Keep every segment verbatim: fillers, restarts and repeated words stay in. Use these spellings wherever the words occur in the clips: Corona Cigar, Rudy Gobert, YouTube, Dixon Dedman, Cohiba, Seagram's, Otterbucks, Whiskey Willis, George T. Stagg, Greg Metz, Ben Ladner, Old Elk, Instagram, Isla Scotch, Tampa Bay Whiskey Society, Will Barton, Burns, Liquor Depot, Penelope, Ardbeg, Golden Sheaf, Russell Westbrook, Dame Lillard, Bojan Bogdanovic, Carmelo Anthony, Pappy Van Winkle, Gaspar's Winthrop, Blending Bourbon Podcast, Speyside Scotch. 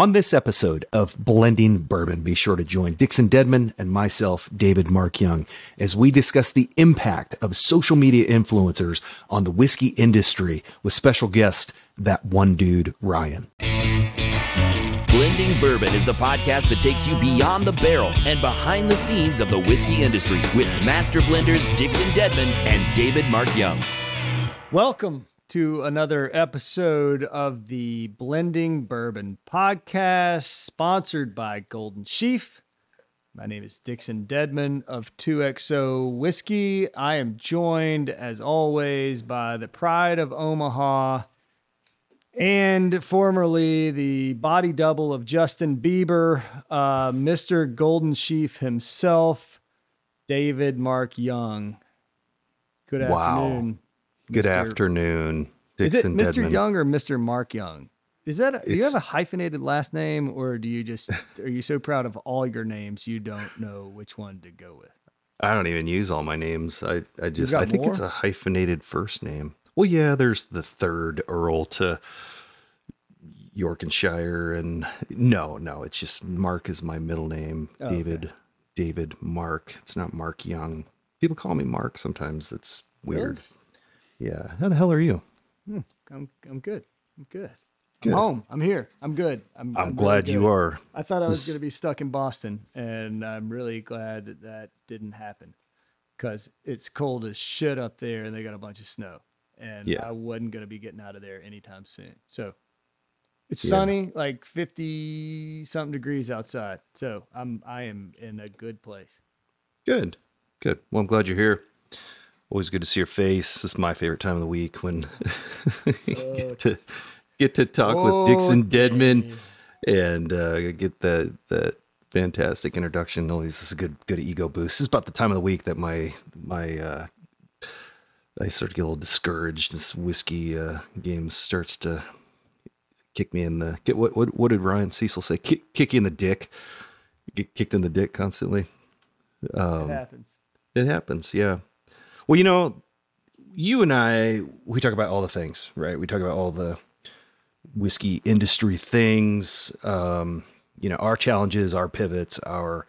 On this episode of Blending Bourbon, be sure to join Dixon Dedman and myself, David Mark Young, as we discuss the impact of social media influencers on the whiskey industry with special guest, that one dude, Ryan. Blending Bourbon is the podcast that takes you beyond the barrel and behind the scenes of the whiskey industry with master blenders Dixon Dedman and David Mark Young. Welcome to another episode of the Blending Bourbon Podcast, sponsored by Golden Sheaf. My name is Dixon Dedman of two X O Whiskey. I am joined, as always, by the pride of Omaha and formerly the body double of Justin Bieber, uh, Mister Golden Sheaf himself, David Mark Young. Good afternoon. Wow. Good Mister afternoon, Dixon Dedman. Is it Mister Dedman. Young or Mister Mark Young? Is that a, do you have a hyphenated last name, or do you just are you so proud of all your names you don't know which one to go with? I don't even use all my names. I I just I think more? It's a hyphenated first name. Well, yeah, there's the third Earl to Yorkshire, and no, no, it's just Mark is my middle name. Oh, David, okay. David Mark. It's not Mark Young. People call me Mark sometimes. It's weird. Really? Yeah. How the hell are you? Hmm. I'm I'm good. I'm good. good. I'm home. I'm here. I'm good. I'm, I'm, I'm glad really good. you are. I thought I was going to be stuck in Boston, and I'm really glad that that didn't happen because it's cold as shit up there, and they got a bunch of snow, and yeah. I wasn't going to be getting out of there anytime soon. So it's yeah. sunny, like fifty something degrees outside. So I'm I am in a good place. Good. Good. Well, I'm glad you're here. Always good to see your face. This is my favorite time of the week when you get to get to talk oh, with Dixon Dedman and uh, get that that fantastic introduction. Always, this is a good good ego boost. This is about the time of the week that my my uh, I start to get a little discouraged. This whiskey uh, game starts to kick me in the get. What what what did Ryan Cecil say? Kick kick in the dick. Get kicked in the dick constantly. Um, it happens. It happens. Yeah. Well, you know, you and I, we talk about all the things, right? We talk about all the whiskey industry things, um, you know, our challenges, our pivots, our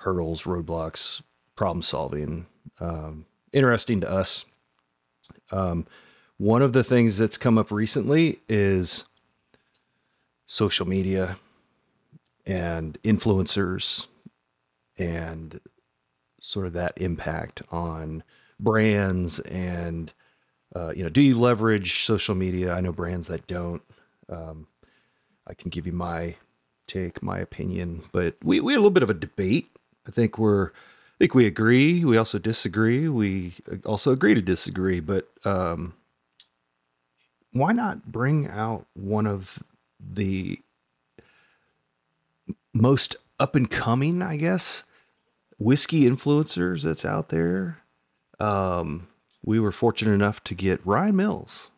hurdles, roadblocks, problem solving, um, interesting to us. Um, one of the things that's come up recently is social media and influencers and sort of that impact on brands and, uh, you know, do you leverage social media? I know brands that don't. Um, I can give you my take, my opinion, but we, we had a little bit of a debate. I think we're, I think we agree. We also disagree. We also agree to disagree, but, um, why not bring out one of the most up and coming, I guess, whiskey influencers that's out there? Um, we were fortunate enough to get Ryan Mills,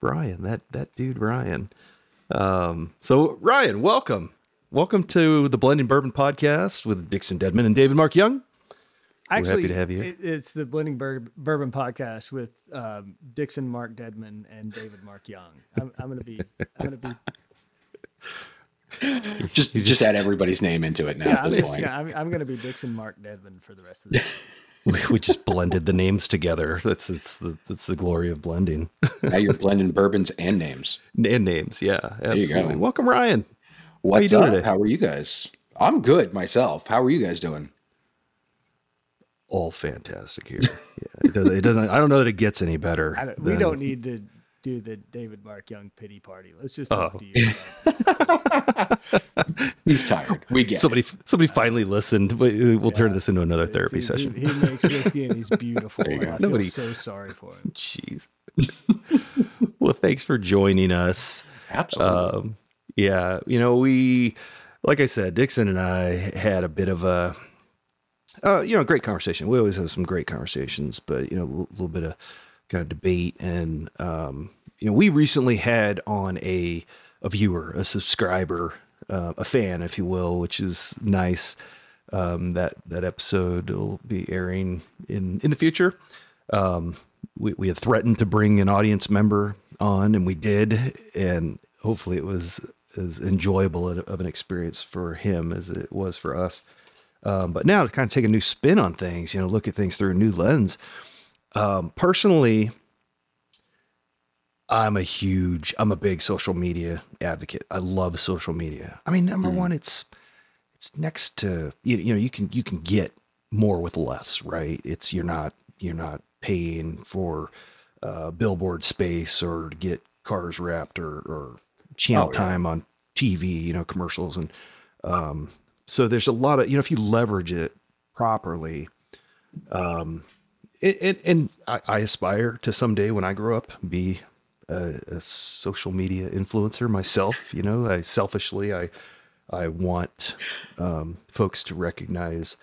Ryan, that, that dude, Ryan. Um, so Ryan, welcome. Welcome to the Blending Bourbon Podcast with Dixon Dedman and David Mark Young. Actually, we're happy to have you. It's the Blending Bur- Bourbon Podcast with, um, Dixon Mark Dedman and David Mark Young. I'm, I'm going to be, I'm going to be you just, you just, just add everybody's name into it now. Yeah, at this I'm, point. Yeah, I'm, I'm going to be Dixon Mark Dedman for the rest of the day. We, we just blended the names together. That's it's the that's the glory of blending. Now you're blending bourbons and names and names. Yeah, absolutely. There you go. Welcome, Ryan. What's How are you doing up? Today? How are you guys? I'm good myself. How are you guys doing? All fantastic here. Yeah, it, does, it doesn't. I don't know that it gets any better. I don't, than, we don't need to do the David Mark Young pity party. Let's just talk oh. to you. He's tired. We get somebody. It. Somebody finally listened. We'll yeah. turn this into another therapy See, session. He, he makes whiskey and he's beautiful. And I Nobody. feel so sorry for him. Jeez. Well, thanks for joining us. Absolutely. Um, yeah, you know we, like I said, Dixon and I had a bit of a, uh, you know, great conversation. We always have some great conversations, but you know, a l- little bit of kind of debate, and um, you know, we recently had on a. a viewer, a subscriber, uh, a fan, if you will, which is nice. Um, that, that episode will be airing in, in the future. Um, we, we had threatened to bring an audience member on, and we did, and hopefully it was as enjoyable of an experience for him as it was for us. Um, but now to kind of take a new spin on things, you know, look at things through a new lens. Um, personally, I'm a huge, I'm a big social media advocate. I love social media. I mean, number mm. one, it's, it's next to, you, you know, you can, you can get more with less, right? It's, you're not, you're not paying for uh billboard space or to get cars wrapped or, or channel oh, yeah. time on T V, you know, commercials. And, um, so there's a lot of, you know, if you leverage it properly, um, it, it, and I, I aspire to someday when I grow up, be a, a social media influencer myself. You know, I selfishly, I, I want, um, folks to recognize,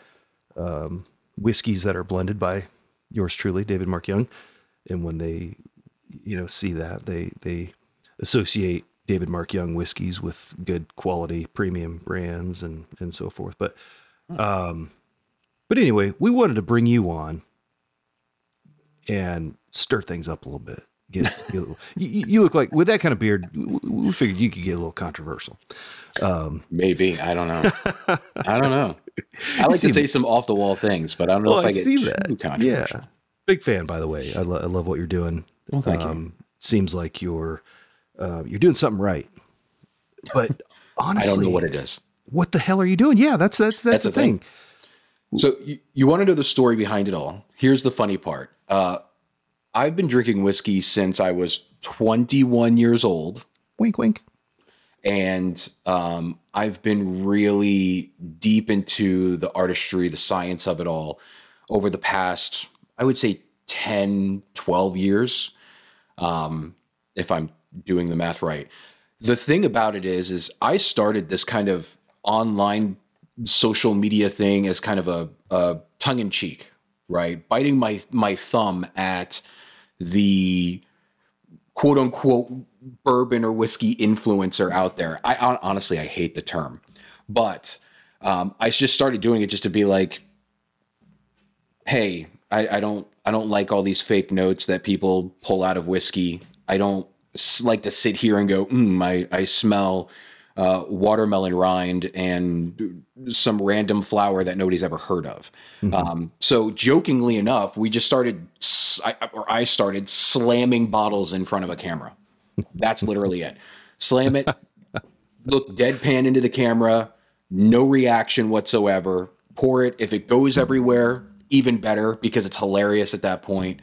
um, whiskeys that are blended by yours truly, David Mark Young. And when they, you know, see that, they, they associate David Mark Young whiskeys with good quality premium brands and, and so forth. But, um, but anyway, we wanted to bring you on and stir things up a little bit. Get, get a little, you, you look like with that kind of beard, we figured you could get a little controversial. Um, Maybe. I don't know. I don't know. I like to say some off the wall things, but I don't know well, if I, I get see too that. Controversial. Yeah. Big fan, by the way. I, lo- I love what you're doing. Well, thank um, you. Seems like you're, Uh, you're doing something right, but honestly, I don't know what it is. What the hell are you doing? Yeah, that's, that's, that's, that's the thing. thing. So you, you want to know the story behind it all. Here's the funny part. Uh, I've been drinking whiskey since I was twenty-one years old. Wink, wink. And, um, I've been really deep into the artistry, the science of it all over the past, I would say ten, twelve years. Um, if I'm doing the math right. The thing about it is, is I started this kind of online social media thing as kind of a, a tongue in cheek, right? Biting my, my thumb at the quote unquote bourbon or whiskey influencer out there. I honestly, I hate the term, but um, I just started doing it just to be like, hey, I, I don't, I don't like all these fake notes that people pull out of whiskey. I don't, like to sit here and go, mm, I, I smell uh, watermelon rind and some random flower that nobody's ever heard of. Mm-hmm. Um, so jokingly enough, we just started, I, or I started slamming bottles in front of a camera. That's literally it. Slam it, look deadpan into the camera, no reaction whatsoever, pour it. If it goes everywhere, even better because it's hilarious at that point.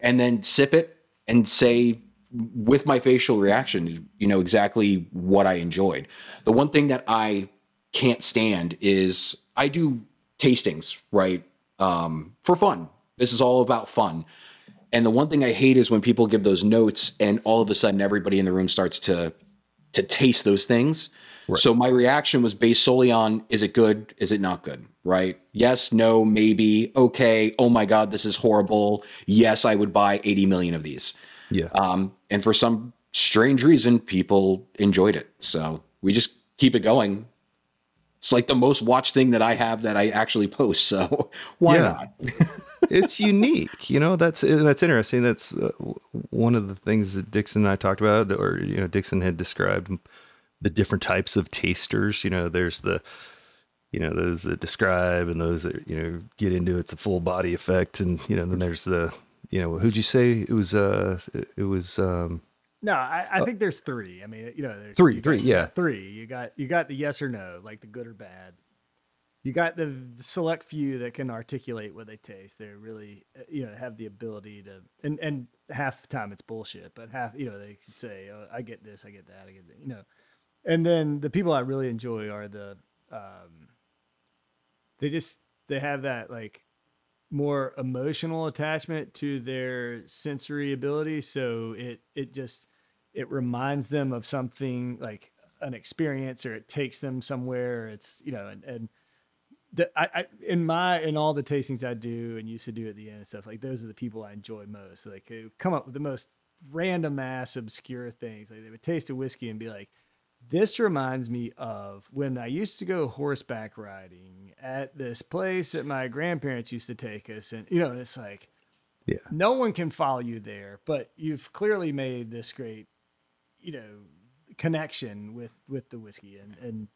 And then sip it and say, with my facial reaction, you know, exactly what I enjoyed. The one thing that I can't stand is I do tastings, right? Um, for fun. This is all about fun. And the one thing I hate is when people give those notes and all of a sudden everybody in the room starts to, to taste those things. Right. So my reaction was based solely on, is it good? Is it not good? Right? Yes, no, maybe. Okay. Oh my God, this is horrible. Yes, I would buy eighty million of these. Yeah. Um, and for some strange reason, people enjoyed it. So we just keep it going. It's like the most watched thing that I have that I actually post. So why yeah. not? It's unique. You know, that's, that's interesting. That's uh, one of the things that Dixon and I talked about, or, you know, Dixon had described the different types of tasters. You know, there's the, you know, those that describe and those that, you know, get into it's a full body effect. And, you know, then there's the, you know, who'd you say it was? Uh, it was. Um, no, I, I think there's three. I mean, you know, there's three, got, three, yeah, three. You got you got the yes or no, like the good or bad. You got the select few that can articulate what they taste. They really, you know, have the ability to, and and half the time it's bullshit, but half, you know, they can say, oh, I get this, I get that, I get that, you know. And then the people I really enjoy are the, um, they just they have that like. more emotional attachment to their sensory ability. So it, it just, it reminds them of something like an experience, or it takes them somewhere. It's, you know, and, and the, I, I, in my, in all the tastings I do and used to do at the end and stuff, like those are the people I enjoy most. Like they come up with the most random ass obscure things. Like they would taste a whiskey and be like, this reminds me of when I used to go horseback riding at this place that my grandparents used to take us. And, you know, it's like, yeah, no one can follow you there, but you've clearly made this great, you know, connection with, with the whiskey. And, and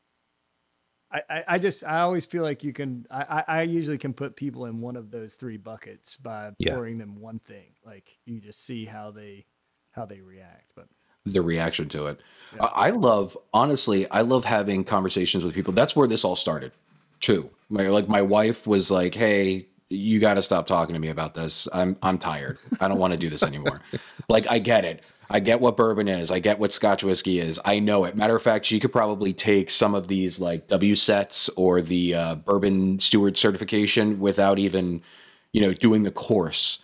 I, I just, I always feel like you can, I, I usually can put people in one of those three buckets by yeah. pouring them one thing. Like you just see how they, how they react, but the reaction to it. Yeah. I love, honestly, I love having conversations with people. That's where this all started too. My, like my wife was like, hey, you got to stop talking to me about this. I'm, I'm tired. I don't want to do this anymore. Like, I get it. I get what bourbon is. I get what Scotch whiskey is. I know it. Matter of fact, she could probably take some of these like W sets or the uh, bourbon steward certification without even, you know, doing the course.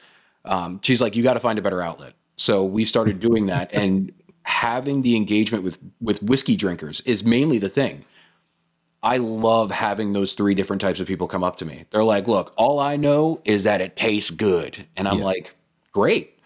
Um, she's like, you got to find a better outlet. So we started doing that, and having the engagement with, with whiskey drinkers is mainly the thing. I love having those three different types of people come up to me. They're like, look, all I know is that it tastes good. And I'm yeah. like, great.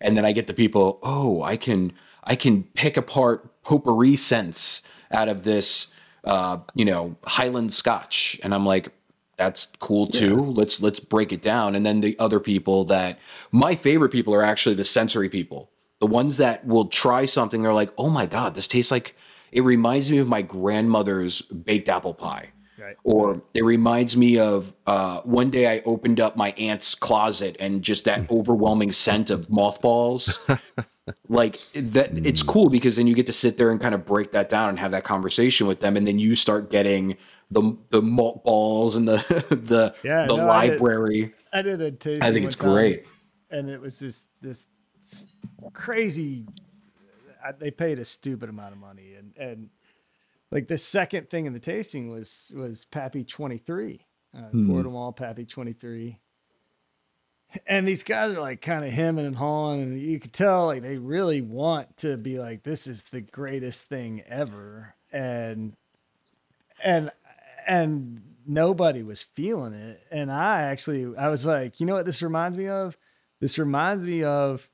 And then I get the people, oh, I can, I can pick apart potpourri scents out of this, uh, you know, Highland Scotch. And I'm like, that's cool too. Yeah. Let's, let's break it down. And then the other people that my favorite people are actually the sensory people, the ones that will try something. They're like, oh my God, this tastes like, it reminds me of my grandmother's baked apple pie. Right. Or it reminds me of uh, one day I opened up my aunt's closet and just that overwhelming scent of mothballs. Like that, it's cool because then you get to sit there and kind of break that down and have that conversation with them, and then you start getting the the malt balls and the the, yeah, the no, library. I did, I did a tasting. I think it's great, and it was just this crazy. They paid a stupid amount of money, and and. Like the second thing in the tasting was, was Pappy twenty-three, uh, mm-hmm. poured them all Pappy twenty-three. And these guys are like kind of hemming and hawing, and you could tell like they really want to be like, this is the greatest thing ever. And, and, and nobody was feeling it. And I actually, I was like, you know what this reminds me of? This reminds me of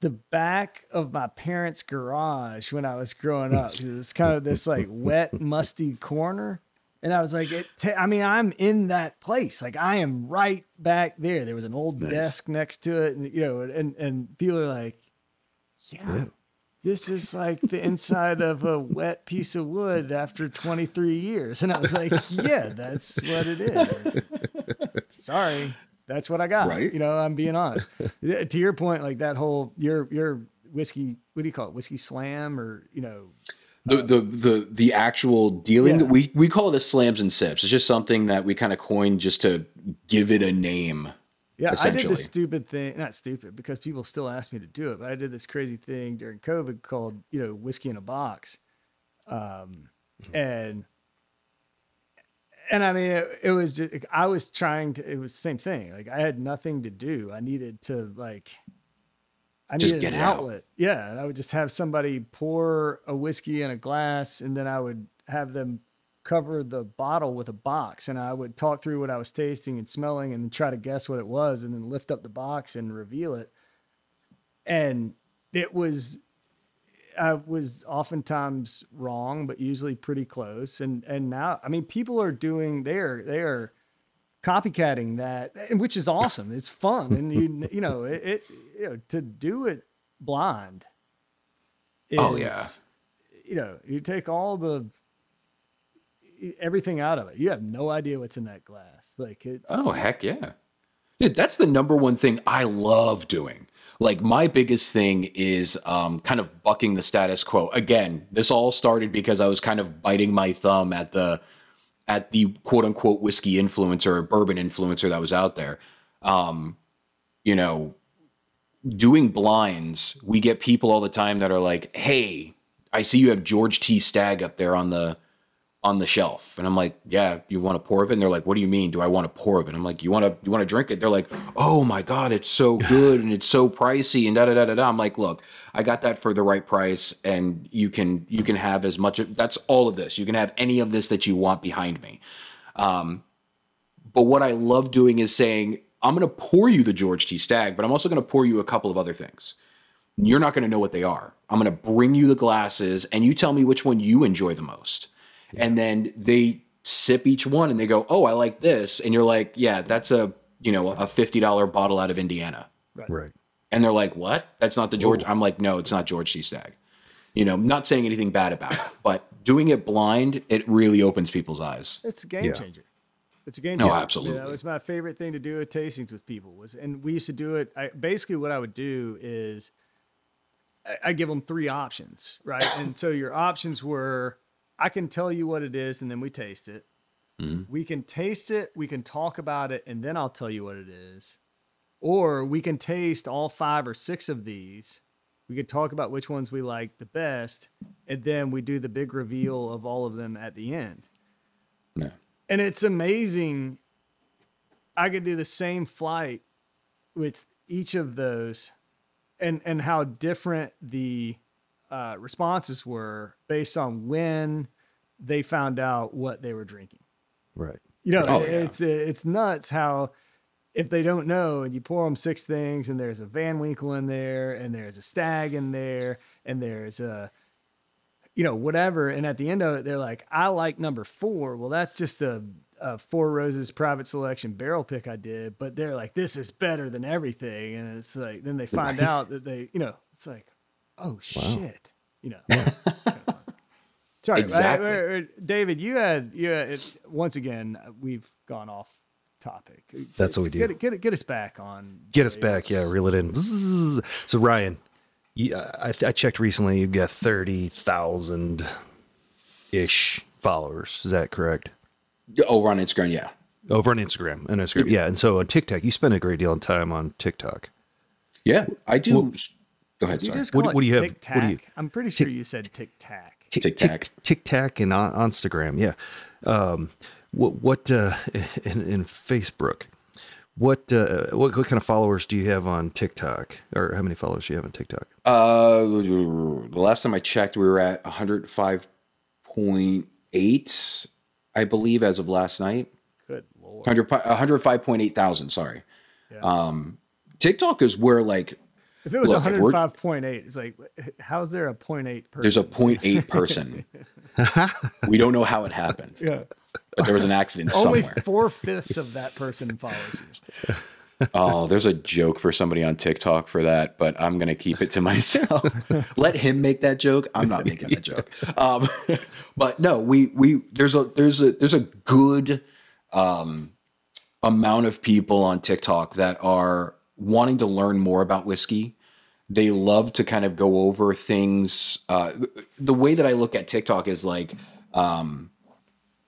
the back of my parents' garage when I was growing up. It was kind of this like wet, musty corner. And I was like, it ta- I mean, I'm in that place. Like I am right back there. There was an old nice. desk next to it. And, you know, and, and people are like, yeah, yeah. this is like the inside of a wet piece of wood after twenty-three years. And I was like, yeah, that's what it is. Sorry. That's what I got. Right? You know, I'm being honest. To your point, like that whole your your whiskey, what do you call it? Whiskey slam, or you know, the uh, the the the actual dealing. Yeah. We we call it a slams and sips. It's just something that we kind of coined just to give it a name. Yeah, I did this stupid thing. Not stupid, because people still ask me to do it, but I did this crazy thing during COVID called, you know, whiskey in a box, um, and. And I mean, it, it was, just, I was trying to, it was the same thing. Like I had nothing to do. I needed to like, I just needed get an outlet. Out. Yeah. And I would just have somebody pour a whiskey in a glass, and then I would have them cover the bottle with a box, and I would talk through what I was tasting and smelling and try to guess what it was, and then lift up the box and reveal it. And it was, I was oftentimes wrong, but usually pretty close. And, and now, I mean, people are doing, they're, they're copycatting that, which is awesome. It's fun. And you, you know, it, it, you know, to do it blind is, oh, yeah. you know, you take all the, everything out of it. You have no idea what's in that glass. Like it's, oh, heck yeah. Dude, that's the number one thing I love doing. Like my biggest thing is um, kind of bucking the status quo. Again, this all started because I was kind of biting my thumb at the at the quote unquote whiskey influencer or bourbon influencer that was out there. Um, you know, doing blinds, we get people all the time that are like, hey, I see you have George T. Stagg up there on the on the shelf. And I'm like, yeah, you want a pour of it? And they're like, what do you mean? Do I want a pour of it? I'm like, you want to, you want to drink it? They're like, oh my God, it's so good. And it's so pricey and da, da, da, da, da. I'm like, look, I got that for the right price. And you can, you can have as much of, that's all of this. You can have any of this that you want behind me. Um, but what I love doing is saying, I'm going to pour you the George T. Stagg, but I'm also going to pour you a couple of other things. You're not going to know what they are. I'm going to bring you the glasses and you tell me which one you enjoy the most. And then they sip each one and they go, oh, I like this. And you're like, yeah, that's a, you know, a fifty dollars bottle out of Indiana. Right. Right. And they're like, what? That's not the George. Ooh. I'm like, no, it's not George T. Stagg. You know, not saying anything bad about it, but doing it blind, it really opens people's eyes. It's a game yeah. changer. It's a game changer. No, absolutely. You know, it's my favorite thing to do at tastings with people. was, And we used to do it. I, basically, what I would do is I, I give them three options, right? And so your options were, I can tell you what it is, and then we taste it. Mm-hmm. We can taste it. We can talk about it, and then I'll tell you what it is. Or we can taste all five or six of these. We could talk about which ones we like the best, and then we do the big reveal of all of them at the end. Yeah. And it's amazing. I could do the same flight with each of those, and, and how different the uh, responses were based on when they found out what they were drinking. Right. You know, oh, it, yeah. it's, it's nuts how, if they don't know and you pour them six things and there's a Van Winkle in there and there's a Stagg in there and there's a, you know, whatever. And at the end of it, they're like, I like number four. Well, that's just a, a Four Roses private selection barrel pick I did, but they're like, this is better than everything. And it's like, then they find right. out that they, you know, it's like, oh wow. shit, you know, it's kind of fun. Sorry, exactly. I, I, I, David, you had, you had it, once again, we've gone off topic. That's what we do. Get, get, get us back on. Get us back. Yeah. Reel it in. So Ryan, you, I, I checked recently. You've got thirty thousand ish followers. Is that correct? Over on Instagram. Yeah. Over on Instagram and Instagram. Yeah. And so on TikTok, you spend a great deal of time on TikTok. Yeah, I do. Well, go ahead. You just call what, what do you have? What do you, I'm pretty sure tic, you said TikTok. TikTok. TikTok and on Instagram. Yeah. Um, What, what, uh, in, in Facebook, what, uh, what, what kind of followers do you have on TikTok, or how many followers do you have on TikTok? Uh, the last time I checked, we were at one oh five point eight, I believe, as of last night. Good Lord. one oh five point eight thousand. Sorry. Yeah. Um, TikTok is where, like, if it was look, one oh five point eight, it's like, how's there a point eight person? There's a point eight person. We don't know how it happened. Yeah. But there was an accident somewhere. Only four-fifths of that person follows you. Oh, there's a joke for somebody on TikTok for that, but I'm going to keep it to myself. Let him make that joke. I'm not making that joke. Um, but no, we we there's a there's a there's a good um, amount of people on TikTok that are wanting to learn more about whiskey. They love to kind of go over things. Uh, the way that I look at TikTok is like um,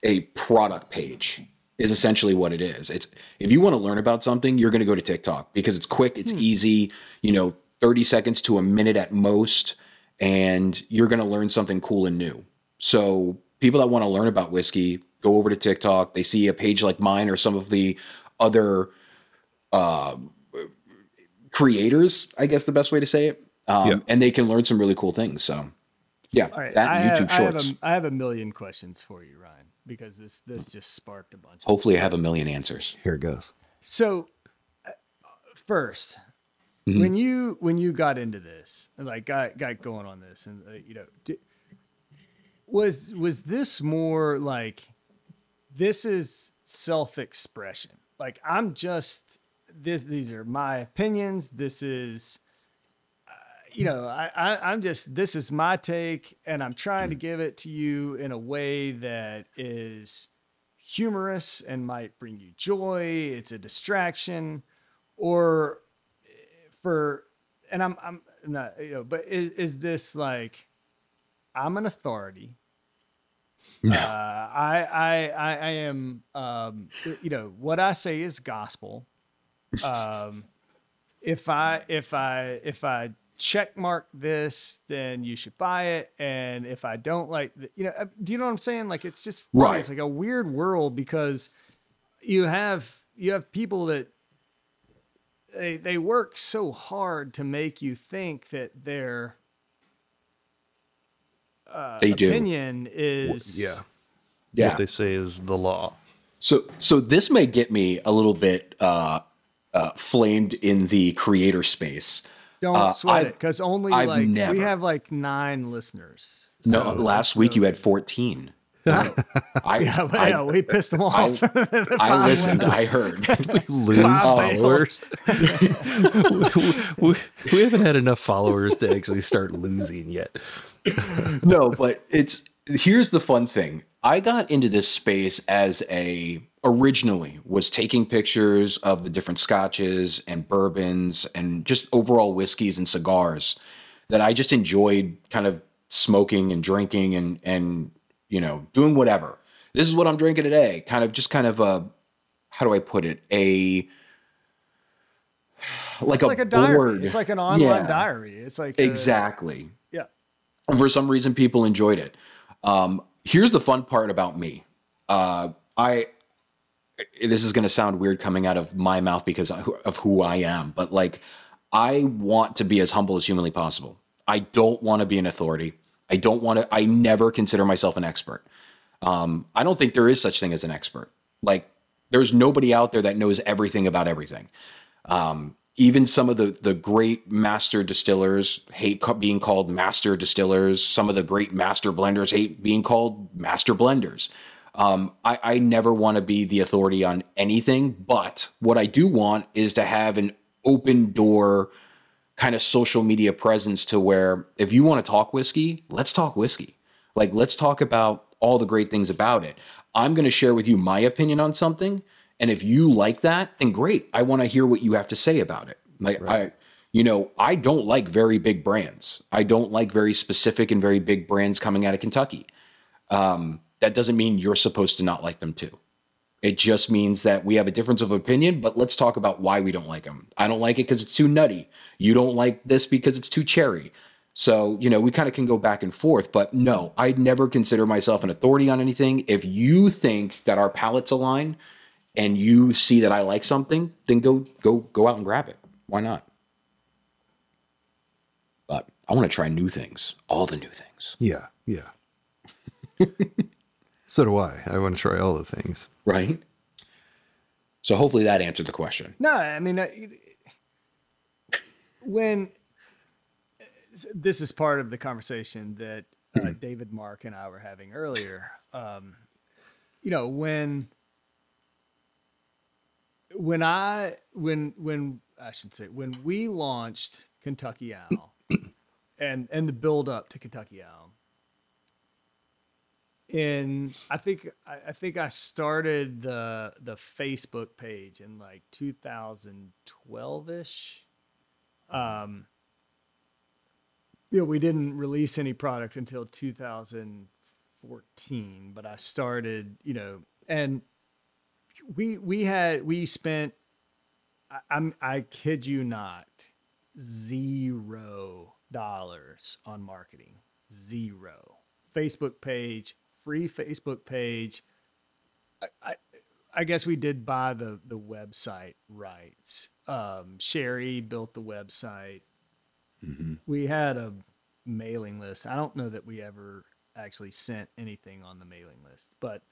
a product page is essentially what it is. It's if you want to learn about something, you're going to go to TikTok because it's quick, it's hmm. easy, you know, thirty seconds to a minute at most, and you're going to learn something cool and new. So people that want to learn about whiskey go over to TikTok. They see a page like mine or some of the other uh, creators, I guess the best way to say it. Um, yeah. And they can learn some really cool things. So yeah, all right. that I YouTube have, shorts. I have, a, I have a million questions for you, Ryan, because this this just sparked a bunch. Hopefully I have a million answers. Here it goes. So uh, first, mm-hmm. when you when you got into this and like got, got going on this and uh, you know, did, was was this more like this is self-expression? Like I'm just this these are my opinions. This is uh, you know, I, I I'm just this is my take and I'm trying mm-hmm. to give it to you in a way that is humorous and might bring you joy. It's a distraction or for and I'm I'm not you know, but is is this like I'm an authority? No. Uh, I I I I am um you know, what I say is gospel. Um, if I, if I, if I check mark this, then you should buy it. And if I don't like, the, you know, do you know what I'm saying? Like, it's just, funny. Right. It's like a weird world because you have, you have people that they, they work so hard to make you think that their, uh, they opinion do. Is, yeah. yeah. What they say is the law. So, so this may get me a little bit, uh, Uh, flamed in the creator space. Don't uh, sweat I've, it because only I've like never. We have like nine listeners. So no, last week you had fourteen. I, yeah, but, I, yeah, we pissed them off. I, I listened. Went. I heard. We lose Five followers. we, we, we haven't had enough followers to actually start losing yet. No, but it's here's the fun thing. I got into this space as a originally was taking pictures of the different scotches and bourbons and just overall whiskeys and cigars that I just enjoyed kind of smoking and drinking and and you know doing whatever. This is what I'm drinking today. Kind of just kind of a how do I put it? A like it's a, like a diary. It's like an online yeah. diary. It's like exactly. A, yeah. And for some reason people enjoyed it. Um Here's the fun part about me. Uh, I this is going to sound weird coming out of my mouth because of who I am, but like I want to be as humble as humanly possible. I don't want to be an authority. I don't want to. I never consider myself an expert. Um, I don't think there is such thing as an expert. Like there's nobody out there that knows everything about everything. Um, even some of the the great master distillers hate co- being called master distillers. Some of the great master blenders hate being called master blenders. Um, I, I never want to be the authority on anything, but what I do want is to have an open door kind of social media presence to where if you want to talk whiskey, let's talk whiskey. Like, let's talk about all the great things about it. I'm going to share with you my opinion on something. And if you like that, then great. I want to hear what you have to say about it. Like right. I, you know, I don't like very big brands. I don't like very specific and very big brands coming out of Kentucky. Um, that doesn't mean you're supposed to not like them too. It just means that we have a difference of opinion, but let's talk about why we don't like them. I don't like it because it's too nutty. You don't like this because it's too cherry. So, you know, we kind of can go back and forth, but no, I never consider myself an authority on anything. If you think that our palates align, and you see that I like something, then go go go out and grab it. Why not? But I want to try new things, all the new things. Yeah, yeah. So do I. I want to try all the things. Right? So hopefully that answered the question. No, I mean, when this is part of the conversation that uh, mm-hmm. David, Mark, and I were having earlier, um, you know, when... When I, when, when I should say, when we launched Kentucky Owl and, and the build up to Kentucky Owl, in, I think, I, I think I started the, the Facebook page in like two thousand twelve ish. Um, you know, we didn't release any product until two thousand fourteen, but I started, you know, and, We we had we spent I, I'm I kid you not zero dollars on marketing. Zero. Facebook page, free Facebook page. I I, I guess we did buy the, the website rights. Um, Sherry built the website. Mm-hmm. We had a mailing list. I don't know that we ever actually sent anything on the mailing list, but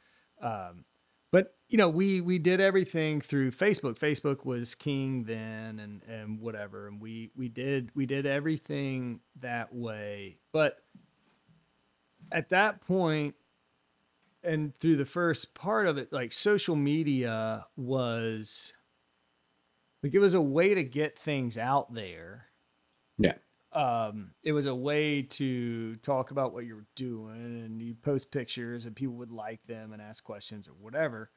um But, you know, we we did everything through Facebook. Facebook was king then and, and whatever. And we we did we did everything that way. But at that point and through the first part of it, like social media was like it was a way to get things out there. Yeah. Um, it was a way to talk about what you were doing and you post pictures and people would like them and ask questions or whatever.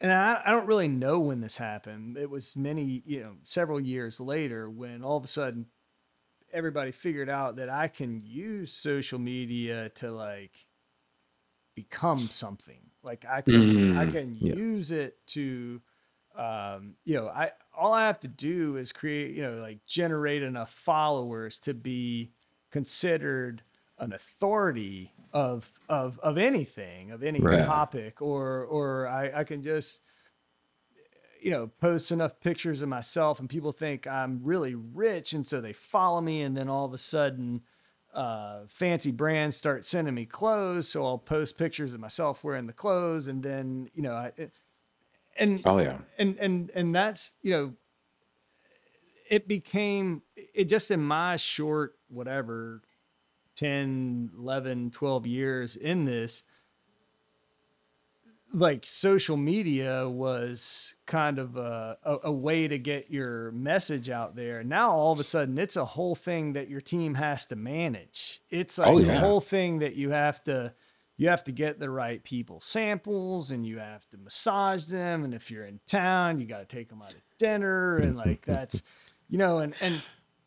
And I, I don't really know when this happened. It was many, you know, several years later when all of a sudden everybody figured out that I can use social media to like become something. Like I can, mm, I can yeah. use it to, um, you know, I, all I have to do is create, you know, like generate enough followers to be considered an authority of, of, of anything, of any right. topic, or, or I, I can just, you know, post enough pictures of myself and people think I'm really rich. And so they follow me. And then all of a sudden, uh, fancy brands start sending me clothes. So I'll post pictures of myself wearing the clothes. And then, you know, I, it, And, oh, yeah. and, and, and that's, you know, it became, it just in my short, whatever, ten, eleven, twelve years in this, like social media was kind of a, a, a way to get your message out there. Now all of a sudden it's a whole thing that your team has to manage. It's like oh, yeah. a whole thing that you have to, you have to get the right people samples, and you have to massage them. And if you're in town, you got to take them out to dinner. And like, that's, you know, and, and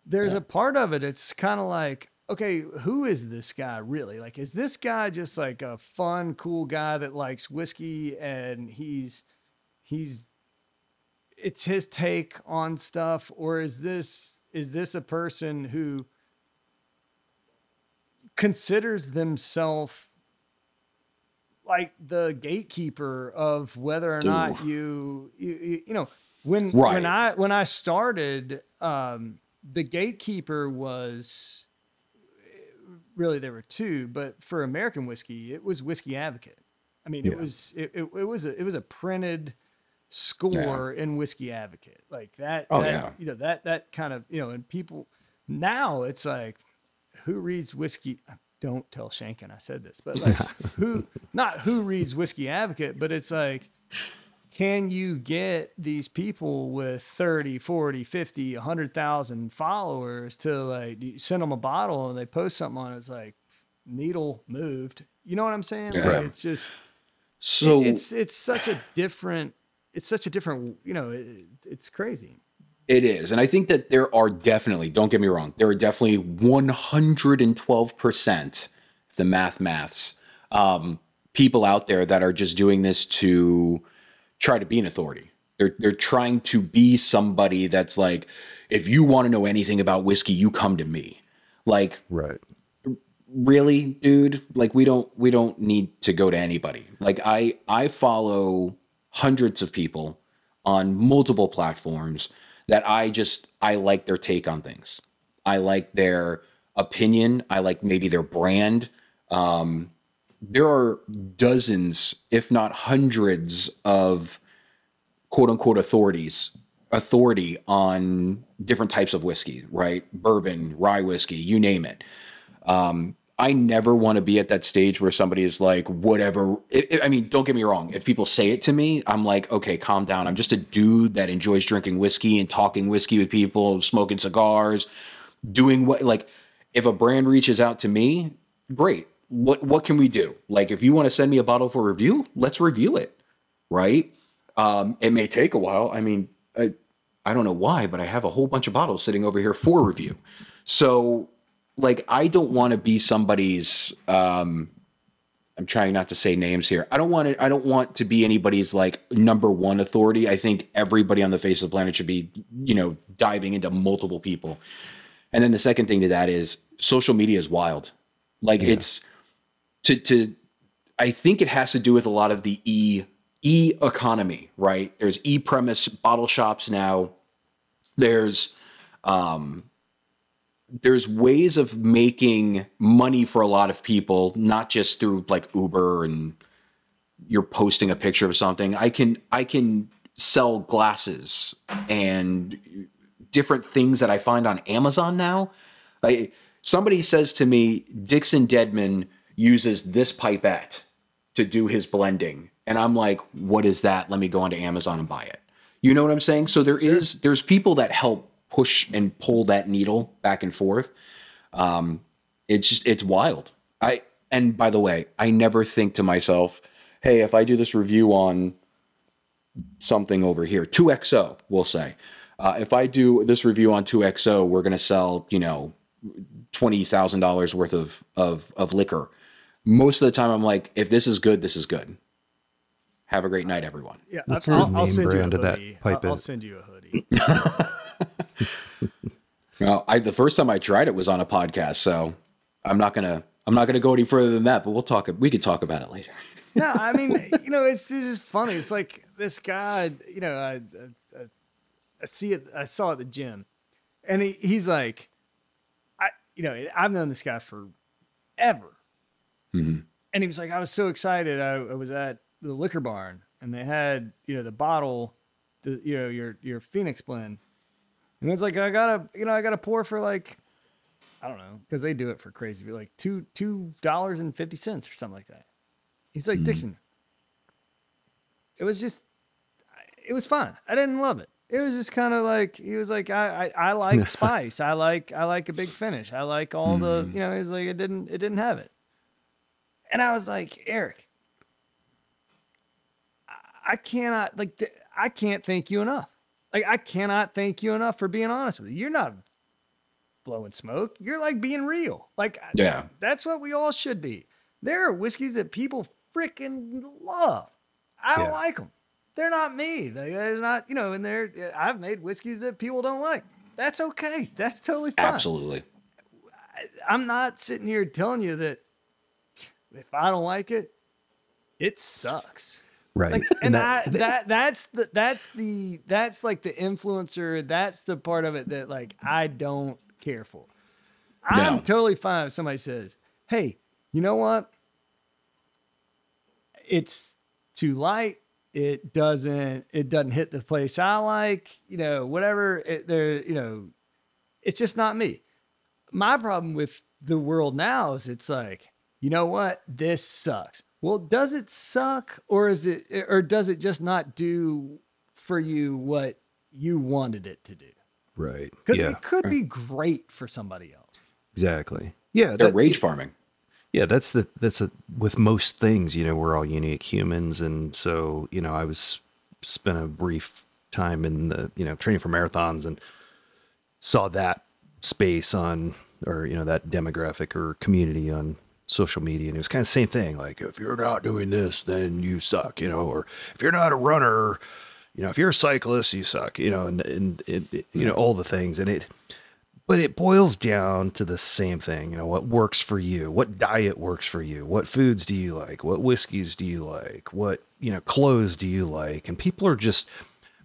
there's yeah. a part of it. It's kind of like, okay, who is this guy really? Like, is this guy just like a fun, cool guy that likes whiskey and he's, he's, it's his take on stuff? Or is this, is this a person who considers themselves like the gatekeeper of whether or Ooh. not you, you, you know, when, right. when I, when I started, um, the gatekeeper was, really there were two, but for American whiskey, it was Whiskey Advocate. I mean, yeah. it was, it, it, it was, a, it was a printed score yeah. in Whiskey Advocate like that, oh, that yeah. you know, that, that kind of, you know, and people now it's like, who reads whiskey? Don't tell Shankin I said this, but like who, not who reads Whiskey Advocate, but it's like, can you get these people with thirty, forty, fifty, a hundred thousand followers to like send them a bottle and they post something on it, it's like needle moved. You know what I'm saying? Yeah. Like it's just, so it, it's, it's such a different, it's such a different, you know, it, it's crazy. It is. And I think that there are definitely, don't get me wrong, there are definitely one hundred twelve percent the math maths, um, people out there that are just doing this to try to be an authority. They're they're trying to be somebody that's like, if you want to know anything about whiskey, you come to me. Like, right. Really, dude? Like we don't we don't need to go to anybody. Like I I follow hundreds of people on multiple platforms that I just I like their take on things. I like their opinion. I like maybe their brand. Um There are dozens, if not hundreds, of quote unquote authorities, authority on different types of whiskey, right? Bourbon, rye whiskey, you name it. Um, I never want to be at that stage where somebody is like, whatever. It, it, I mean, don't get me wrong. If people say it to me, I'm like, okay, calm down. I'm just a dude that enjoys drinking whiskey and talking whiskey with people, smoking cigars, doing what, like if a brand reaches out to me, great. What what can we do? Like, if you want to send me a bottle for review, let's review it, right? Um, it may take a while. I mean, I, I don't know why, but I have a whole bunch of bottles sitting over here for review. So, like, I don't want to be somebody's. Um, I'm trying not to say names here. I don't want to. I don't want to be anybody's like number one authority. I think everybody on the face of the planet should be, you know, diving into multiple people. And then the second thing to that is social media is wild. Like yeah. it's. To, to, I think it has to do with a lot of the e e economy, right? There's e premise bottle shops now. There's, um, there's ways of making money for a lot of people, not just through like Uber and you're posting a picture of something. I can I can sell glasses and different things that I find on Amazon now. Like somebody says to me, Dixon Dedman uses this pipette to do his blending. And I'm like, what is that? Let me go onto Amazon and buy it. You know what I'm saying? So there sure. is, there's people that help push and pull that needle back and forth. Um, it's just, it's wild. I, and by the way, I never think to myself, hey, if I do this review on something over here, two X O, we'll say, uh, if I do this review on two X O, we're going to sell, you know, twenty thousand dollars worth of, of, of liquor. Most of the time I'm like, if this is good, this is good. Have a great night, everyone. Yeah, I'll, I'll, I'll send you a hoodie. I'll, I'll send you a hoodie. Well, I, the first time I tried it was on a podcast, so I'm not gonna I'm not gonna go any further than that. But we'll talk. We can talk about it later. No, I mean, you know, it's, it's just funny. It's like this guy. You know, I, I I see it. I saw it at the gym, and he, he's like, I you know, I've known this guy for ever. Mm-hmm. And he was like, I was so excited. I, I was at the liquor barn and they had, you know, the bottle, the, you know, your, your Phoenix blend. And it's like, I gotta, you know, I gotta pour for like, I don't know. Cause they do it for crazy, like two, two dollars and fifty cents or something like that. He's like, mm-hmm. Dixon, it was just, it was fun. I didn't love it. It was just kind of like, he was like, I, I, I like spice. I like, I like a big finish. I like all the, you know, he's like, it didn't, it didn't have it. And I was like, Eric, I cannot like, th- I can't thank you enough. Like, I cannot thank you enough for being honest with you. You're not blowing smoke. You're like being real. Like, yeah, that's what we all should be. There are whiskeys that people freaking love. I don't yeah. like them. They're not me. They, they're not, you know, and they're, I've made whiskeys that people don't like. That's okay. That's totally fine. Absolutely. I, I'm not sitting here telling you that if I don't like it, it sucks. Right. Like, and, and that, I, that, that's the, that's the, that's like the influencer. That's the part of it that like, I don't care for. I'm no. totally fine if somebody says, hey, you know what? It's too light. It doesn't, it doesn't hit the place I like, you know, whatever it, there, you know, it's just not me. My problem with the world now is it's like, you know what? This sucks. Well, does it suck or is it, or does it just not do for you what you wanted it to do? Right. Because yeah. it could be great for somebody else. Exactly. Yeah. They're rage farming. Yeah, that's the that's a, with most things, you know, we're all unique humans. And so, you know, I was spent a brief time in the, you know, training for marathons and saw that space on, or, you know, that demographic or community on social media. And it was kind of the same thing. Like, if you're not doing this, then you suck, you know, or if you're not a runner, you know, if you're a cyclist, you suck, you know, and, and it, it, you know, all the things. And it, But it boils down to the same thing. You know, what works for you? What diet works for you? What foods do you like? What whiskeys do you like? What, you know, clothes do you like? And people are just,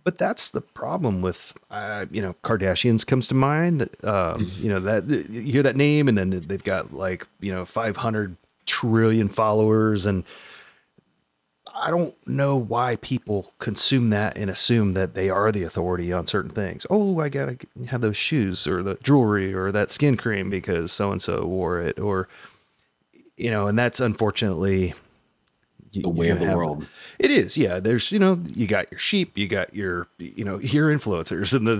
but that's the problem with, uh, you know, Kardashians comes to mind. Um, you know, that you hear that name and then they've got like, you know, five hundred trillion followers. And I don't know why people consume that and assume that they are the authority on certain things. Oh, I gotta have those shoes or the jewelry or that skin cream because so-and-so wore it, or, you know, and that's unfortunately the way of the world. It is. Yeah. There's, you know, you got your sheep, you got your, you know, your influencers, and the,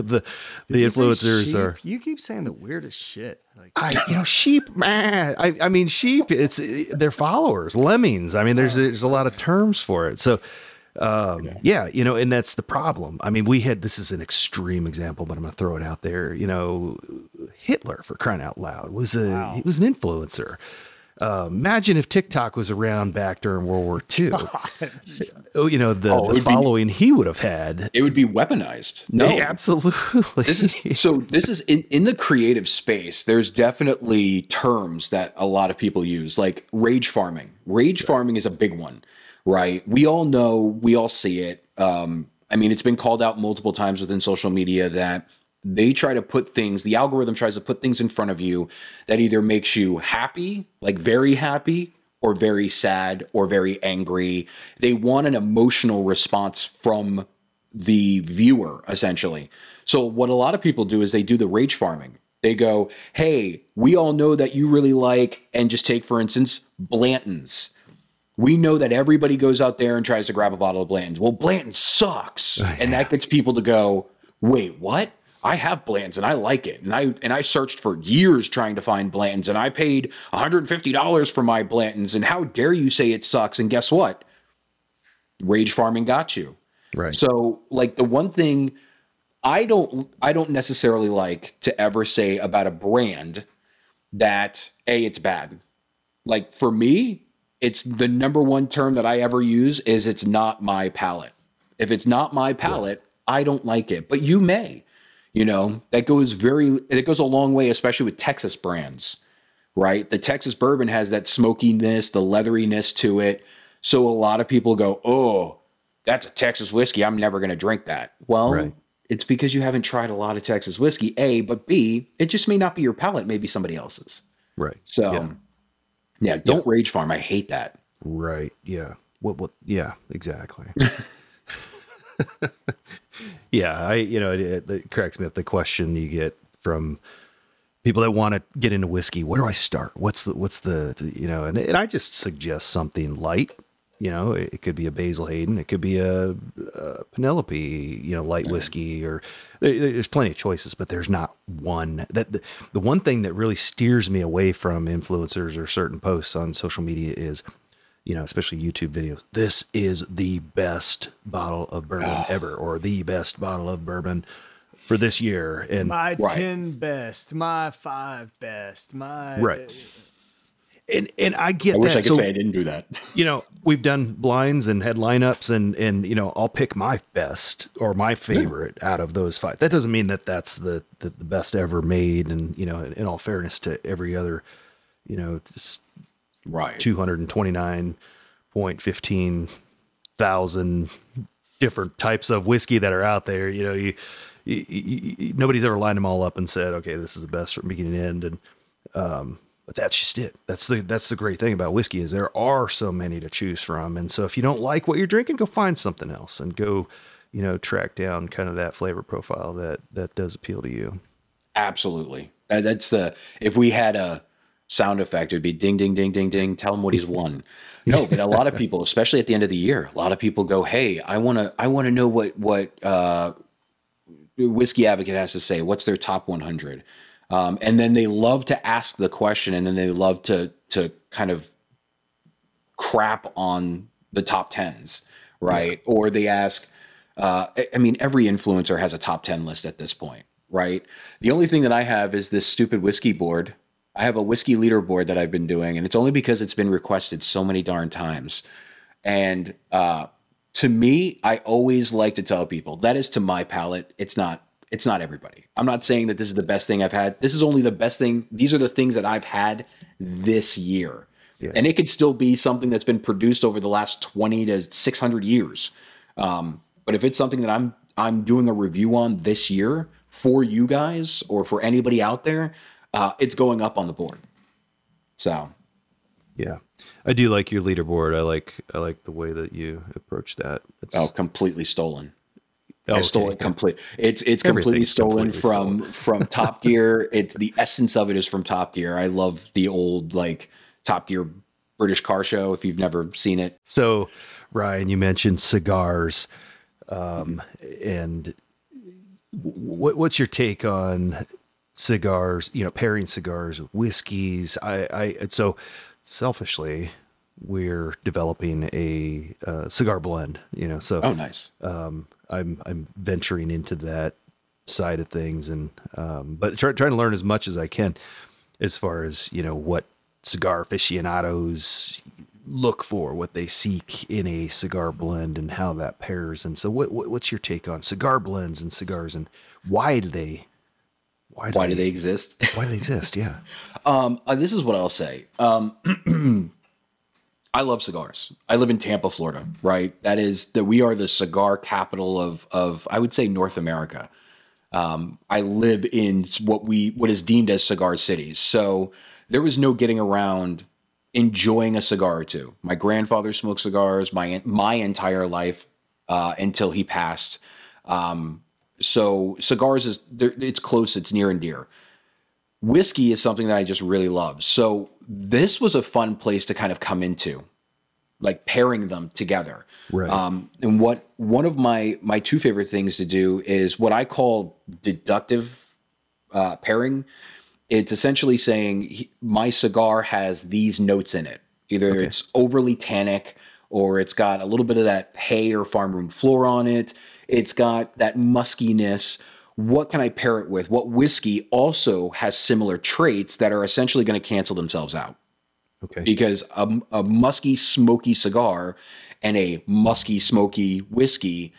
the, the influencers are, you keep saying the weirdest shit. Like, I, you know, sheep, man, I, I mean, sheep, it's their followers, lemmings. I mean, there's, there's a lot of terms for it. So, um, yeah, you know, and that's the problem. I mean, we had, this is an extreme example, but I'm going to throw it out there. You know, Hitler, for crying out loud, was a, wow. he was an influencer. Uh, imagine if TikTok was around back during World War Two. Oh, you know, the, oh, the following be, he would have had. It would be weaponized. No, yeah, absolutely. This is, so this is in, in the creative space. There's definitely terms that a lot of people use, like rage farming. Rage yeah. farming is a big one, right? We all know, we all see it. Um, I mean, it's been called out multiple times within social media that they try to put things, the algorithm tries to put things in front of you that either makes you happy, like very happy, or very sad, or very angry. They want an emotional response from the viewer, essentially. So what a lot of people do is they do the rage farming. They go, hey, we all know that you really like, and just take, for instance, Blanton's. We know that everybody goes out there and tries to grab a bottle of Blanton's. Well, Blanton sucks. Oh, yeah. And that gets people to go, wait, what? I have Blanton's and I like it. And I and I searched for years trying to find Blanton's, and I paid one hundred fifty dollars for my Blanton's. And how dare you say it sucks? And guess what? Rage farming got you. Right. So like the one thing I don't I don't necessarily like to ever say about a brand that A, it's bad. Like for me, it's the number one term that I ever use is it's not my palate. If it's not my palate, yeah. I don't like it. But you may. You know, that goes very, it goes a long way, especially with Texas brands, right? The Texas bourbon has that smokiness, the leatheriness to it. So a lot of people go, oh, that's a Texas whiskey. I'm never going to drink that. Well, right. It's because you haven't tried a lot of Texas whiskey, A, but B, it just may not be your palate, maybe somebody else's. Right. So, yeah, yeah don't yeah. rage farm. I hate that. Right. Yeah. What? What? Yeah, exactly. Yeah, I you know it, it, it cracks me up, the question you get from people that want to get into whiskey. Where do I start? What's the what's the you know? And, and I just suggest something light, You know, it, it could be a Basil Hayden. It could be a, a Penelope, you know, light whiskey, or there, there's plenty of choices, but there's not one. That the, the one thing that really steers me away from influencers or certain posts on social media is, you know, especially YouTube videos. This is the best bottle of bourbon oh. ever, or the best bottle of bourbon for this year. And my right. ten best, my five best, my right. And and I get that. I wish that. I could so, say I didn't do that. You know, we've done blinds and had lineups, and, and you know, I'll pick my best or my favorite yeah. out of those five. That doesn't mean that that's the, the, the best ever made. And, you know, in, in all fairness to every other, you know, just right. two hundred twenty-nine point one five thousand different types of whiskey that are out there. You know, you, you, you, you nobody's ever lined them all up and said, okay, this is the best from beginning to end. And, um, but that's just it. That's the, that's the great thing about whiskey, is there are so many to choose from. And so if you don't like what you're drinking, go find something else and go, you know, track down kind of that flavor profile that, that does appeal to you. Absolutely. That's the, if we had a sound effect, it'd be ding, ding, ding, ding, ding. Tell him what he's won. No, but a lot of people, especially at the end of the year, a lot of people go, hey, I want to, I want to know what, what, uh, Whiskey Advocate has to say. What's their top one hundred? Um, and then they love to ask the question, and then they love to to kind of crap on the top tens, right? Yeah. Or they ask, uh, I mean, every influencer has a top ten list at this point, right? The only thing that I have is this stupid whiskey board. I have a whiskey leaderboard that I've been doing, and it's only because it's been requested so many darn times. And uh, to me, I always like to tell people, that is to my palate. It's not. It's not everybody. I'm not saying that this is the best thing I've had. This is only the best thing. These are the things that I've had this year. Yeah. And it could still be something that's been produced over the last twenty to six hundred years. Um, but if it's something that I'm, I'm doing a review on this year for you guys, or for anybody out there, uh, it's going up on the board. So, yeah, I do like your leaderboard. I like, I like the way that you approach that. It's oh, completely stolen. I okay. stole it complete. It's it's completely stolen completely from stolen. from Top Gear. It's the essence of it is from Top Gear. I love the old like Top Gear British car show. If you've never seen it, so Ryan, you mentioned cigars, um, and what what's your take on cigars? You know, pairing cigars with whiskeys. I I so selfishly, we're developing a uh, cigar blend. You know, so oh nice. Um, I'm I'm venturing into that side of things, and um, but try, trying to learn as much as I can, as far as, you know, what cigar aficionados look for, what they seek in a cigar blend, and how that pairs. And so, what, what what's your take on cigar blends and cigars, and why do they why do, why they, do they exist? Why do they exist? Yeah. Um, uh, this is what I'll say. Um, I love cigars. I live in Tampa, Florida, right? That is that we are the cigar capital of, of I would say, North America. Um, I live in what we what is deemed as cigar cities. So there was no getting around enjoying a cigar or two. My grandfather smoked cigars my my entire life uh, until he passed. Um, so cigars is it's close, it's near and dear. Whiskey is something that I just really love. So this was a fun place to kind of come into, like pairing them together. Right. Um, and what one of my my two favorite things to do is what I call deductive uh, pairing. It's essentially saying he, my cigar has these notes in it. Either okay. it's overly tannic, or it's got a little bit of that hay or farmroom floor on it. It's got that muskiness. What can I pair it with? What whiskey also has similar traits that are essentially going to cancel themselves out? Okay. Because a, a musky, smoky cigar and a musky, smoky whiskey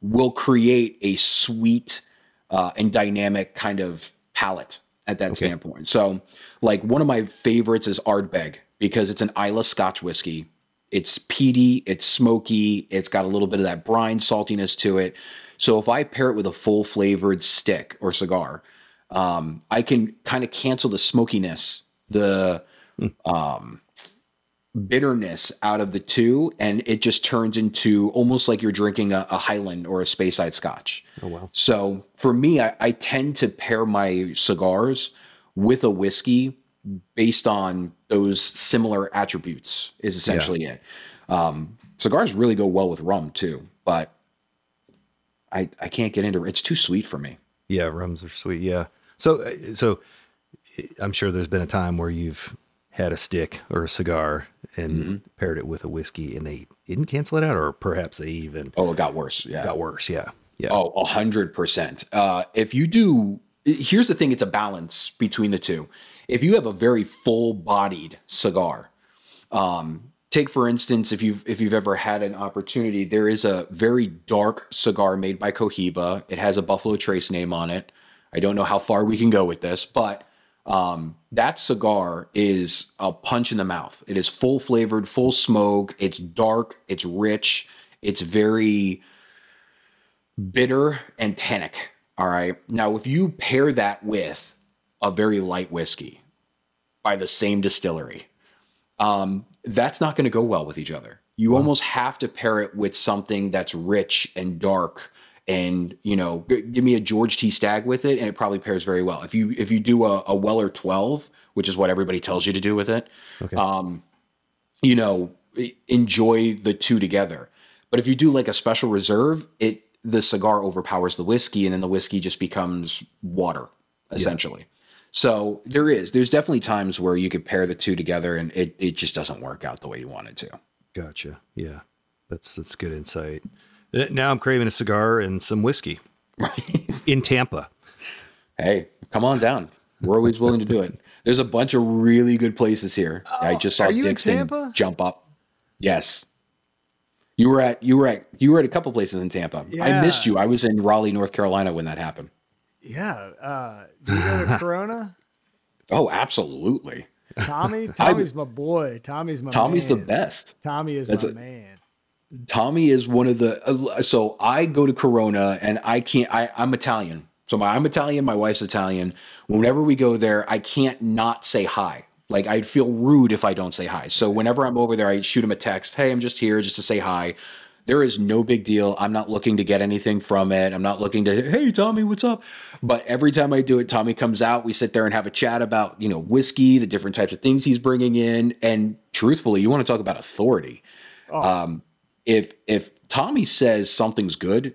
will create a sweet uh, and dynamic kind of palate at that okay. standpoint. So, like, one of my favorites is Ardbeg, because it's an Isla Scotch whiskey. It's peaty, it's smoky, it's got a little bit of that brine saltiness to it. So if I pair it with a full flavored stick or cigar, um, I can kind of cancel the smokiness, the um, bitterness out of the two. And it just turns into almost like you're drinking a, a Highland or a Speyside Scotch. Oh, wow. So for me, I, I tend to pair my cigars with a whiskey based on those similar attributes is essentially yeah. it. Um, cigars really go well with rum too, but I I can't get into it. It's too sweet for me. Yeah, rums are sweet. Yeah. So so I'm sure there's been a time where you've had a stick or a cigar and mm-hmm. paired it with a whiskey and they didn't cancel it out, or perhaps they even oh it got worse. Yeah, got worse. Yeah, yeah. Oh, a hundred percent. Uh, if you do, here's the thing: it's a balance between the two. If you have a very full-bodied cigar, um, take for instance, if you've if you've ever had an opportunity, there is a very dark cigar made by Cohiba. It has a Buffalo Trace name on it. I don't know how far we can go with this, but um, that cigar is a punch in the mouth. It is full-flavored, full smoke. It's dark. It's rich. It's very bitter and tannic. All right. Now, if you pair that with a very light whiskey by the same distillery, um, that's not going to go well with each other. You wow. almost have to pair it with something that's rich and dark and, you know, g- give me a George T. Stagg with it, and it probably pairs very well. If you if you do a, a Weller twelve, which is what everybody tells you to do with it, okay. um, you know, enjoy the two together. But if you do like a special reserve, it the cigar overpowers the whiskey, and then the whiskey just becomes water, essentially. Yeah. So there is, there's definitely times where you could pair the two together and it, it just doesn't work out the way you want it to. Gotcha. Yeah. That's, that's good insight. Now I'm craving a cigar and some whiskey in Tampa. Hey, come on down. We're always willing to do it. There's a bunch of really good places here. Oh, I just saw Dixon jump up. Yes. You were at, you were at, you were at a couple places in Tampa. Yeah. I missed you. I was in Raleigh, North Carolina when that happened. Yeah. Uh, do you go to Corona? Oh, absolutely. Tommy, Tommy's my boy. Tommy's my Tommy's man. The best. Tommy is That's my a, man. Tommy is one of the, uh, so I go to Corona and I can't, I, I'm Italian. So my, I'm Italian. My wife's Italian. Whenever we go there, I can't not say hi. Like, I'd feel rude if I don't say hi. So whenever I'm over there, I shoot him a text. Hey, I'm just here just to say hi. There is no big deal. I'm not looking to get anything from it. I'm not looking to, hey, Tommy, what's up? But every time I do it, Tommy comes out. We sit there and have a chat about, you know, whiskey, the different types of things he's bringing in. And truthfully, you want to talk about authority. Oh. Um, if if Tommy says something's good,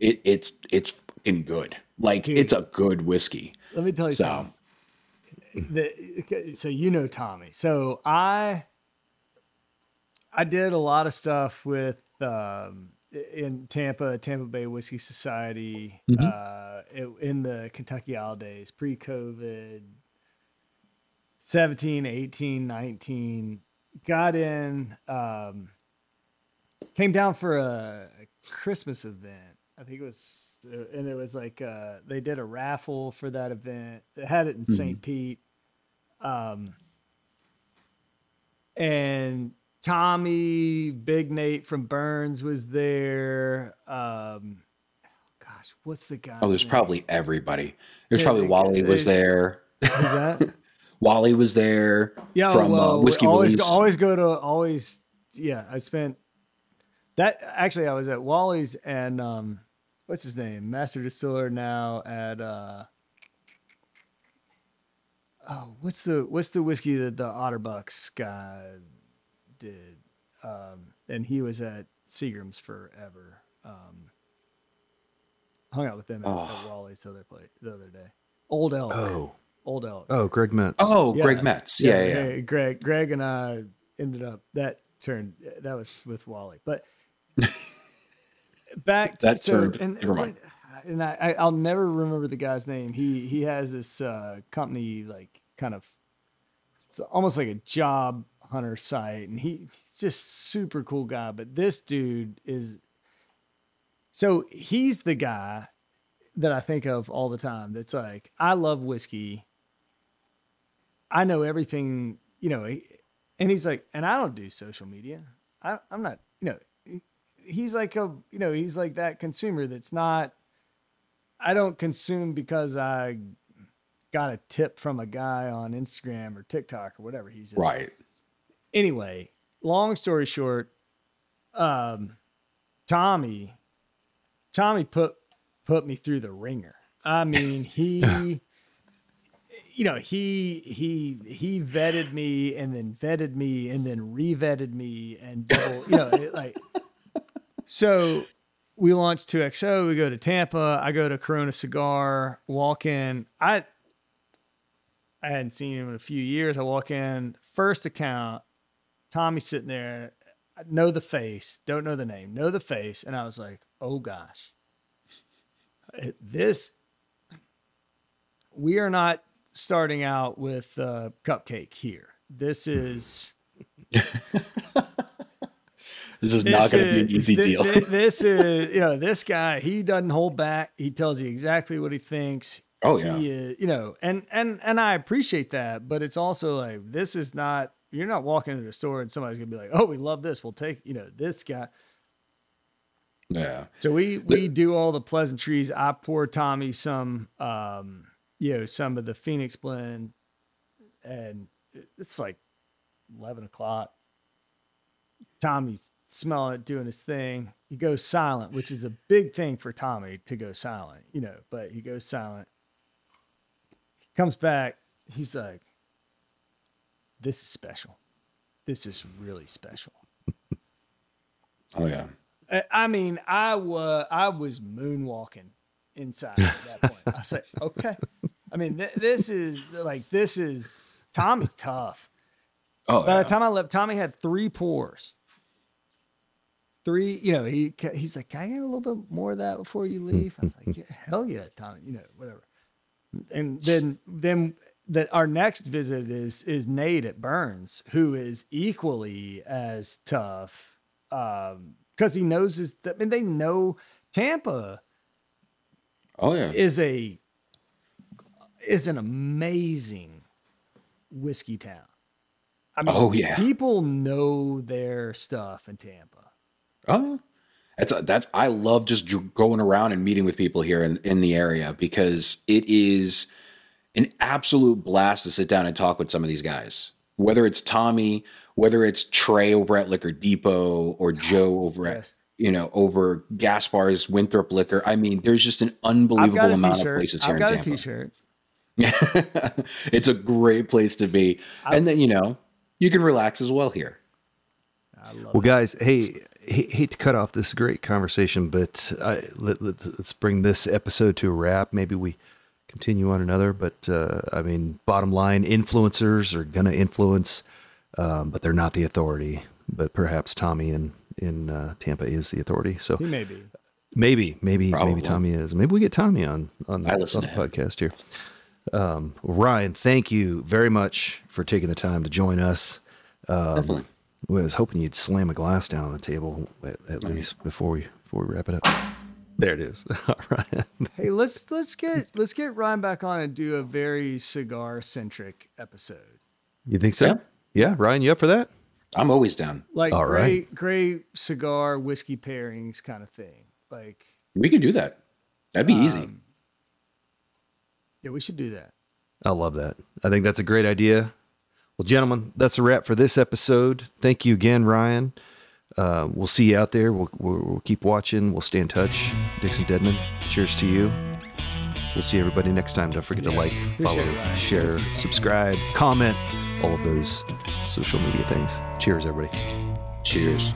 it, it's it's fucking good. Like, dude, it's a good whiskey. Let me tell you so. something. The, so, you know, Tommy, so I, I did a lot of stuff with, um, in Tampa, Tampa Bay Whiskey Society, mm-hmm. uh, it, in the Kentucky Owl days, pre-COVID, seventeen, eighteen, nineteen, got in, um, came down for a Christmas event. I think it was, and it was like, uh, they did a raffle for that event. They had it in mm-hmm. Saint Pete. Um, and Tommy, Big Nate from Burns was there. Um, oh gosh, what's the guy? Oh, there's name? Probably everybody. There's yeah, probably Wally was there. Is that? Wally was there. Yeah. From well, uh, Whiskey Willis. Always go to always. Yeah. I spent that. Actually, I was at Wally's and, um, what's his name? Master Distiller now at, uh, oh, what's the what's the whiskey that the Otterbucks guy did? Um, and he was at Seagram's forever. Um, hung out with them at, oh. at Wally's the other play, the other day. Old Elk. Oh, Old Elk. Oh, Greg Metz. Oh, yeah. Greg Metz. Yeah, yeah, yeah. yeah. Greg, Greg, and I ended up that turned that was with Wally, but back to that so, turned. And, never mind. And, And I, I'll never remember the guy's name. He he has this uh, company, like kind of, it's almost like a job hunter site, and he, he's just super cool guy. But this dude is, so he's the guy that I think of all the time. That's like, I love whiskey. I know everything, you know. And he's like, and I don't do social media. I, I'm not, you know. He's like a, you know, he's like that consumer that's not. I don't consume because I got a tip from a guy on Instagram or TikTok or whatever. He's just, right. Anyway, long story short, um, Tommy, Tommy put, put me through the ringer. I mean, he, you know, he he he vetted me and then vetted me and then re-vetted me and double, you know, it, like, so we launched two X O, we go to Tampa, I go to Corona Cigar, walk in, I I hadn't seen him in a few years. I walk in, first account, Tommy's sitting there, I know the face, don't know the name, know the face, and I was like, oh gosh, this, we are not starting out with uh, cupcake here. This is this is this not going to be an easy this, deal. This, this is, you know, this guy, he doesn't hold back. He tells you exactly what he thinks. Oh yeah. He is, you know, and, and, and I appreciate that, but it's also like, this is not, you're not walking into the store and somebody's gonna be like, oh, we love this. We'll take, you know, this guy. Yeah. So we, we do all the pleasantries. I pour Tommy some, um, you know, some of the Phoenix blend, and it's like eleven o'clock. Tommy's smelling it, doing his thing. He goes silent, which is a big thing for Tommy to go silent, you know, but he goes silent. He comes back. He's like, this is special. This is really special. Oh yeah. I mean, I was, I was moonwalking inside at that point. I was like, okay. I mean, th- this is like, this is Tommy's tough. Oh, by yeah. the time I left, Tommy had three pours. Three, you know, he he's like, can I get a little bit more of that before you leave? I was like, yeah, hell yeah, Tommy, you know, whatever. And then then that our next visit is is Nate at Burns, who is equally as tough. Um, because he knows his, I mean, they know Tampa. Oh yeah, is a is an amazing whiskey town. I mean, oh yeah, people know their stuff in Tampa. Oh, yeah. that's a, that's I love just going around and meeting with people here in, in the area, because it is an absolute blast to sit down and talk with some of these guys. Whether it's Tommy, whether it's Trey over at Liquor Depot, or Joe over yes. at. you know, over Gaspar's Winthrop Liquor. I mean, there's just an unbelievable amount t-shirt. of places here in Tampa. I've got a t-shirt. It's a great place to be. I've, and then, you know, you can relax as well here. I love well, it. Guys, hey, hate to cut off this great conversation, but I, let, let's, let's bring this episode to a wrap. Maybe we continue on another, but uh, I mean, bottom line, influencers are going to influence, um, but they're not the authority. But perhaps Tommy and in uh, Tampa is the authority. So he may be. maybe, maybe, Probably. maybe Tommy is. Maybe we get Tommy on, on, the, on the podcast here. Um, Ryan, thank you very much for taking the time to join us. Um, Definitely. I was hoping you'd slam a glass down on the table at, at right. least before we, before we wrap it up. There it is. All right. Hey, let's, let's get, let's get Ryan back on and do a very cigar centric episode. You think so? Yeah. yeah. Ryan, you up for that? I'm always down. Like All great, right. great cigar, whiskey pairings kind of thing. Like we could do that. That'd be um, easy. Yeah, we should do that. I love that. I think that's a great idea. Well, gentlemen, that's a wrap for this episode. Thank you again, Ryan. Uh, we'll see you out there. We'll, we'll, we'll keep watching. We'll stay in touch. Dixon Dedman, cheers to you. We'll see everybody next time. Don't forget yeah, to like, follow, it, share, subscribe, comment, all of those social media things. Cheers, everybody. Cheers.